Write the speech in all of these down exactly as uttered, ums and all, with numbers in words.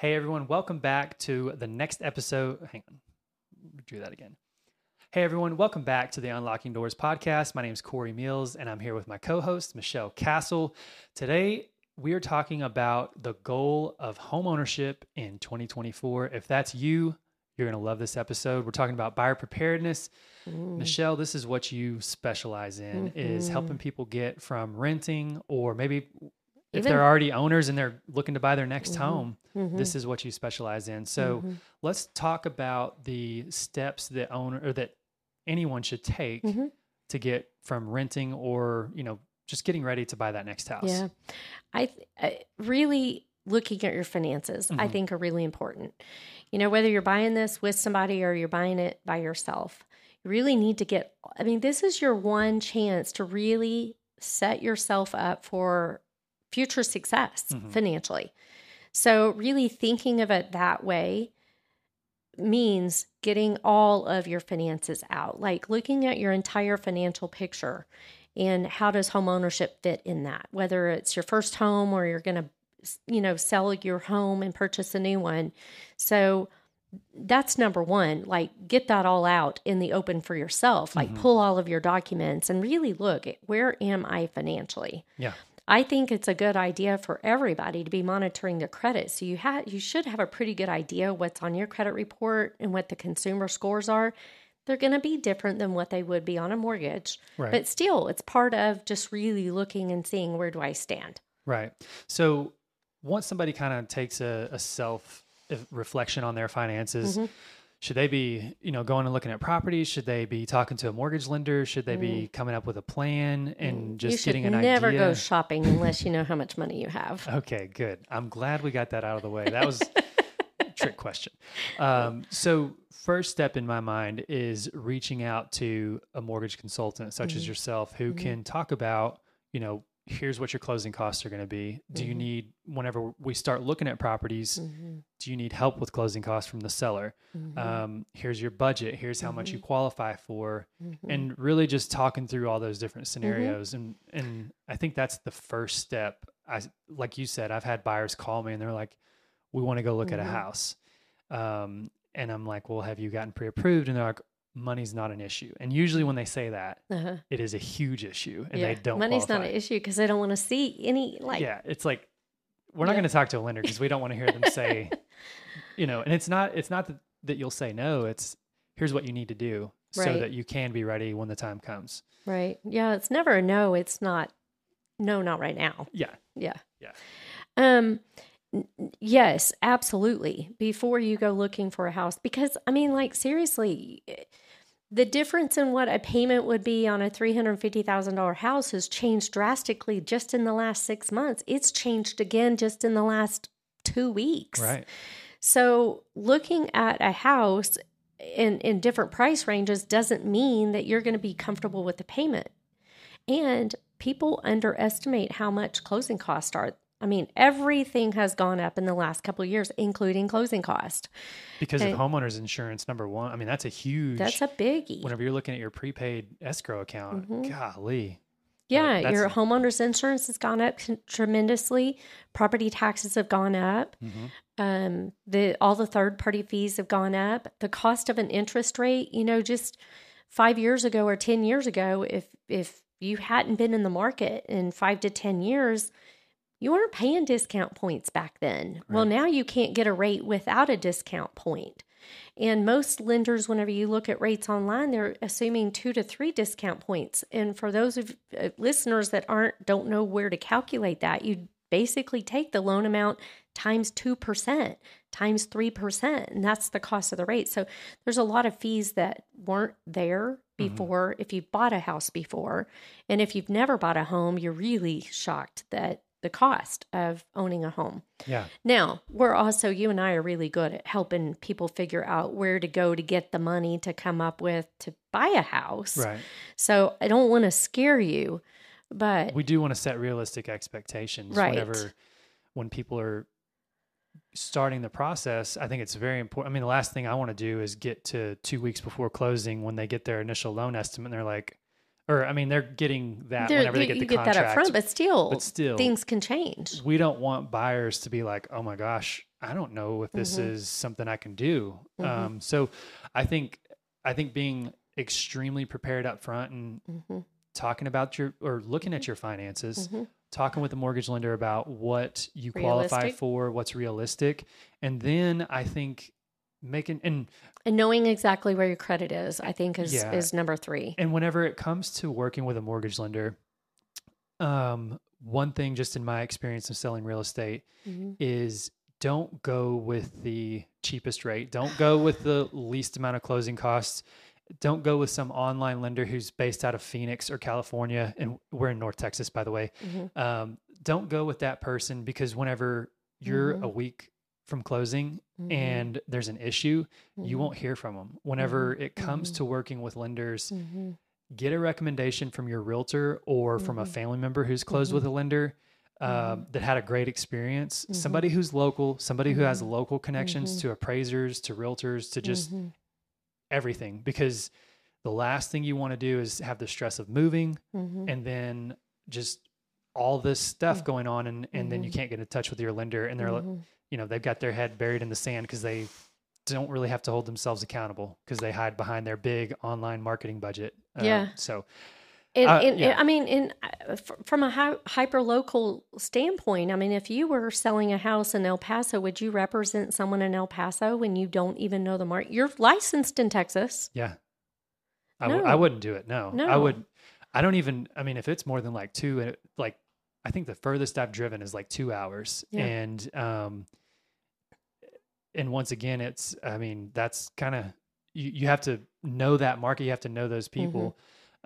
Hey everyone, welcome back to the next episode. Hang on, do that again. Hey everyone, welcome back to the Unlocking Doors podcast. My name is Cory Meals and I'm here with my co-host, Michelle Castle. Today, we are talking about the goal of homeownership in twenty twenty-four. If that's you, you're going to love this episode. We're talking about buyer preparedness. Mm. Michelle, this is what you specialize in, mm-hmm. is helping people get from renting or maybe if Even, they're already owners and they're looking to buy their next mm-hmm, home, mm-hmm. this is what you specialize in. So mm-hmm. let's talk about the steps that owner or that anyone should take mm-hmm. to get from renting or, you know, just getting ready to buy that next house. Yeah. I, th- I really looking at your finances, mm-hmm. I think are really important. You know, whether you're buying this with somebody or you're buying it by yourself, you really need to get, I mean, this is your one chance to really set yourself up for future success mm-hmm. financially. So really thinking of it that way means getting all of your finances out, like looking at your entire financial picture and how does homeownership fit in that, whether it's your first home or you're going to, you know, sell your home and purchase a new one. So that's number one, like get that all out in the open for yourself, like mm-hmm. pull all of your documents and really look at where am I financially? Yeah. I think it's a good idea for everybody to be monitoring their credit. So you ha- you should have a pretty good idea what's on your credit report and what the consumer scores are. They're going to be different than what they would be on a mortgage. Right. But still, it's part of just really looking and seeing where do I stand. Right. So once somebody kind of takes a, a self-reflection on their finances, mm-hmm. should they be, you know, going and looking at properties? Should they be talking to a mortgage lender? Should they mm. be coming up with a plan and just getting an idea? You should never go shopping unless you know how much money you have. Okay, good. I'm glad we got that out of the way. That was a trick question. Um, so first step in my mind is reaching out to a mortgage consultant such mm. as yourself who mm. can talk about, you know, here's what your closing costs are going to be. Do mm-hmm. you need, whenever we start looking at properties, mm-hmm. do you need help with closing costs from the seller? Mm-hmm. Um, here's your budget. Here's how mm-hmm. much you qualify for. Mm-hmm. And really just talking through all those different scenarios. Mm-hmm. And, and I think that's the first step. I, like you said, I've had buyers call me and they're like, we want to go look mm-hmm. at a house. Um, and I'm like, well, have you gotten pre-approved? And they're like, money's not an issue. And usually when they say that, uh-huh. it is a huge issue and yeah. they don't Money's qualify. Not an issue because they don't want to see any like... Yeah, it's like, we're yeah. not going to talk to a lender because we don't want to hear them say, you know, and it's not it's not that, that you'll say no, it's here's what you need to do right. so that you can be ready when the time comes. Right. Yeah, it's never a no, it's not, no, not right now. Yeah. Yeah. Yeah. Um. Yes, absolutely. Before you go looking for a house, because I mean, like seriously, the difference in what a payment would be on a three hundred fifty thousand dollars house has changed drastically just in the last six months. It's changed again just in the last two weeks. Right. So looking at a house in, in different price ranges doesn't mean that you're going to be comfortable with the payment. And people underestimate how much closing costs are. I mean, everything has gone up in the last couple of years, including closing cost. Because and of homeowners insurance, number one. I mean, that's a huge... That's a biggie. Whenever you're looking at your prepaid escrow account, mm-hmm. golly. Yeah, that, your homeowners insurance has gone up tremendously. Property taxes have gone up. Mm-hmm. Um, the all the third-party fees have gone up. The cost of an interest rate, you know, just five years ago or ten years ago, if if you hadn't been in the market in five to ten years... You weren't paying discount points back then. Right. Well, now you can't get a rate without a discount point. And most lenders, whenever you look at rates online, they're assuming two to three discount points. And for those of uh, listeners that aren't don't know where to calculate that, you basically take the loan amount times two percent, times three percent, and that's the cost of the rate. So there's a lot of fees that weren't there before mm-hmm. if you've bought a house before. And if you've never bought a home, you're really shocked that the cost of owning a home. Yeah. Now, we're also, you and I are really good at helping people figure out where to go to get the money to come up with to buy a house. Right. So I don't want to scare you, but... We do want to set realistic expectations. Right. Whenever, when people are starting the process, I think it's very important. I mean, the last thing I want to do is get to two weeks before closing when they get their initial loan estimate and they're like... Or, I mean, they're getting that they're, whenever they get the contract. You get that up front, but still, but still, things can change. We don't want buyers to be like, oh my gosh, I don't know if this mm-hmm. is something I can do. Mm-hmm. Um, so I think, I think being extremely prepared up front and mm-hmm. talking about your, or looking at your finances, mm-hmm. talking with the mortgage lender about what you realistic. qualify for, what's realistic. And then I think making, and, and knowing exactly where your credit is, I think is, yeah. is number three. And whenever it comes to working with a mortgage lender, um, one thing just in my experience of selling real estate mm-hmm. is don't go with the cheapest rate. Don't go with the least amount of closing costs. Don't go with some online lender who's based out of Phoenix or California. And we're in North Texas, by the way. Mm-hmm. Um, don't go with that person, because whenever you're mm-hmm. a week from closing mm-hmm. and there's an issue, mm-hmm. you won't hear from them. Whenever mm-hmm. it comes mm-hmm. to working with lenders, mm-hmm. get a recommendation from your realtor or mm-hmm. from a family member who's closed mm-hmm. with a lender um, mm-hmm. that had a great experience, mm-hmm. somebody who's local, somebody mm-hmm. who has local connections mm-hmm. to appraisers, to realtors, to just mm-hmm. everything. Because the last thing you want to do is have the stress of moving mm-hmm. and then just all this stuff mm-hmm. going on. And, and mm-hmm. then you can't get in touch with your lender, and they're mm-hmm. you know, they've got their head buried in the sand because they don't really have to hold themselves accountable because they hide behind their big online marketing budget. Yeah. Uh, so, and, uh, and, yeah. and, I mean, in uh, from a hi- hyper local standpoint, I mean, if you were selling a house in El Paso, would you represent someone in El Paso when you don't even know the market? You're licensed in Texas. Yeah. I, no. w- I wouldn't do it. No, no, I would. I don't even, I mean, if it's more than like two, like, I think the furthest I've driven is like two hours. Yeah. And, um, and once again, it's, I mean, that's kind of, you, you have to know that market. You have to know those people.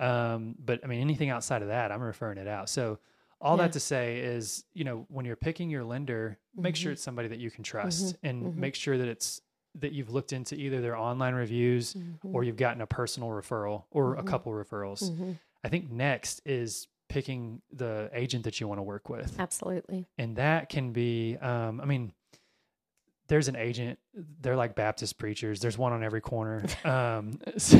Mm-hmm. Um, but I mean, anything outside of that, I'm referring it out. So all yeah. that to say is, you know, when you're picking your lender, mm-hmm. make sure it's somebody that you can trust mm-hmm. and mm-hmm. make sure that it's, that you've looked into either their online reviews mm-hmm. or you've gotten a personal referral or mm-hmm. a couple referrals. Mm-hmm. I think next is picking the agent that you want to work with. Absolutely. And that can be, um, I mean, there's an agent, they're like Baptist preachers. There's one on every corner. Um, so,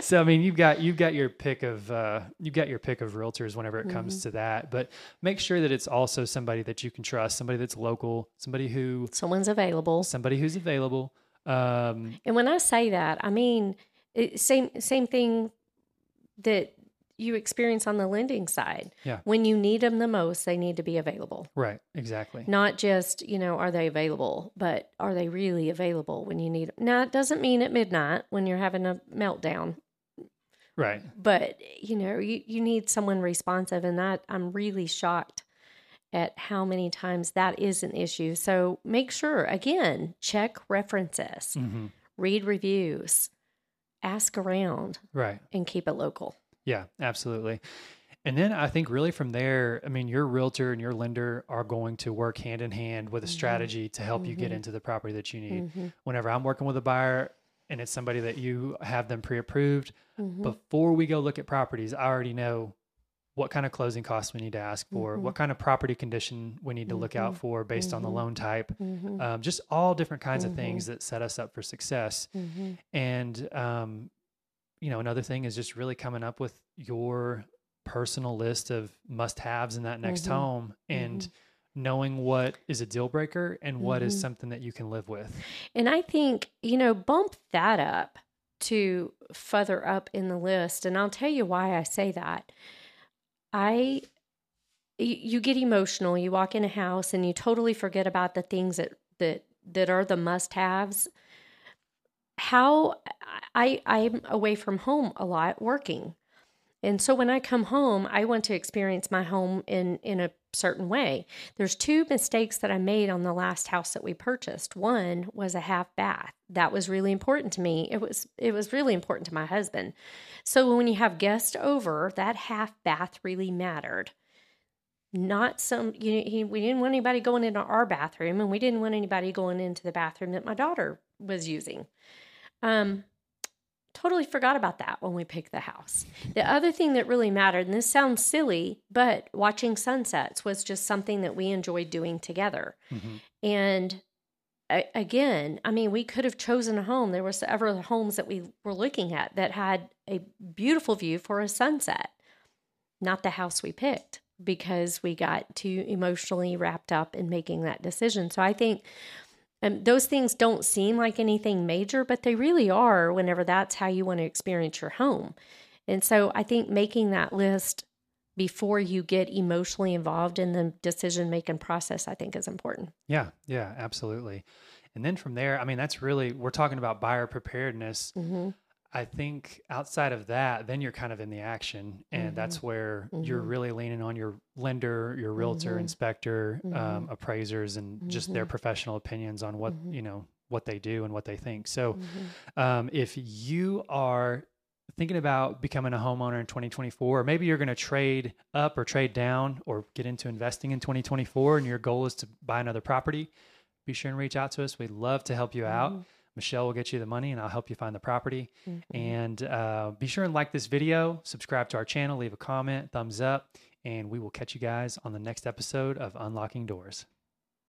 so, I mean, you've got, you've got your pick of, uh, you've got your pick of realtors whenever it comes mm-hmm. to that, but make sure that it's also somebody that you can trust, somebody that's local, somebody who someone's available, somebody who's available. Um, and when I say that, I mean, it, same, same thing that you experience on the lending side. Yeah. When you need them the most, they need to be available. Right. Exactly. Not just, you know, are they available, but are they really available when you need them? Now, it doesn't mean at midnight when you're having a meltdown. Right. But, you know, you, you need someone responsive, and that I'm really shocked at how many times that is an issue. So make sure, again, check references, mm-hmm. read reviews, ask around, right, and keep it local. Yeah, absolutely. And then I think really from there, I mean, your realtor and your lender are going to work hand in hand with a mm-hmm. strategy to help mm-hmm. you get into the property that you need. Mm-hmm. Whenever I'm working with a buyer and it's somebody that you have them pre-approved, mm-hmm. before we go look at properties, I already know what kind of closing costs we need to ask for, mm-hmm. what kind of property condition we need to look mm-hmm. out for based mm-hmm. on the loan type, mm-hmm. um, just all different kinds mm-hmm. of things that set us up for success. Mm-hmm. And, um, you know, another thing is just really coming up with your personal list of must-haves in that next mm-hmm. home and mm-hmm. knowing what is a deal breaker and mm-hmm. what is something that you can live with. And I think, you know, bump that up to further up in the list. And I'll tell you why I say that. I, you get emotional, you walk in a house and you totally forget about the things that, that, that are the must-haves. How I, I'm away from home a lot working. And so when I come home, I want to experience my home in, in a certain way. There's two mistakes that I made on the last house that we purchased. One was a half bath. That was really important to me. It was, it was really important to my husband. So when you have guests over, that half bath really mattered. Not some, you know, he, we didn't want anybody going into our bathroom, and we didn't want anybody going into the bathroom that my daughter was using. Um, totally forgot about that when we picked the house. The other thing that really mattered, and this sounds silly, but watching sunsets was just something that we enjoyed doing together. Mm-hmm. And I, again, I mean, we could have chosen a home. There were several homes that we were looking at that had a beautiful view for a sunset, not the house we picked. because we got too emotionally wrapped up in making that decision. So I think um, those things don't seem like anything major, but they really are whenever that's how you want to experience your home. And so I think making that list before you get emotionally involved in the decision-making process, I think is important. Yeah, yeah, absolutely. And then from there, I mean, that's really, we're talking about buyer preparedness. Mm-hmm. I think outside of that, then you're kind of in the action. And mm-hmm. that's where mm-hmm. you're really leaning on your lender, your realtor, mm-hmm. inspector, mm-hmm. um, appraisers, and mm-hmm. just their professional opinions on what, mm-hmm. you know, what they do and what they think. So mm-hmm. um, if you are thinking about becoming a homeowner in twenty twenty-four, or maybe you're going to trade up or trade down or get into investing in twenty twenty-four, and your goal is to buy another property, be sure and reach out to us. We'd love to help you out. Mm-hmm. Michelle will get you the money and I'll help you find the property. Mm-hmm. And uh, be sure and like this video, subscribe to our channel, leave a comment, thumbs up, and we will catch you guys on the next episode of Unlocking Doors.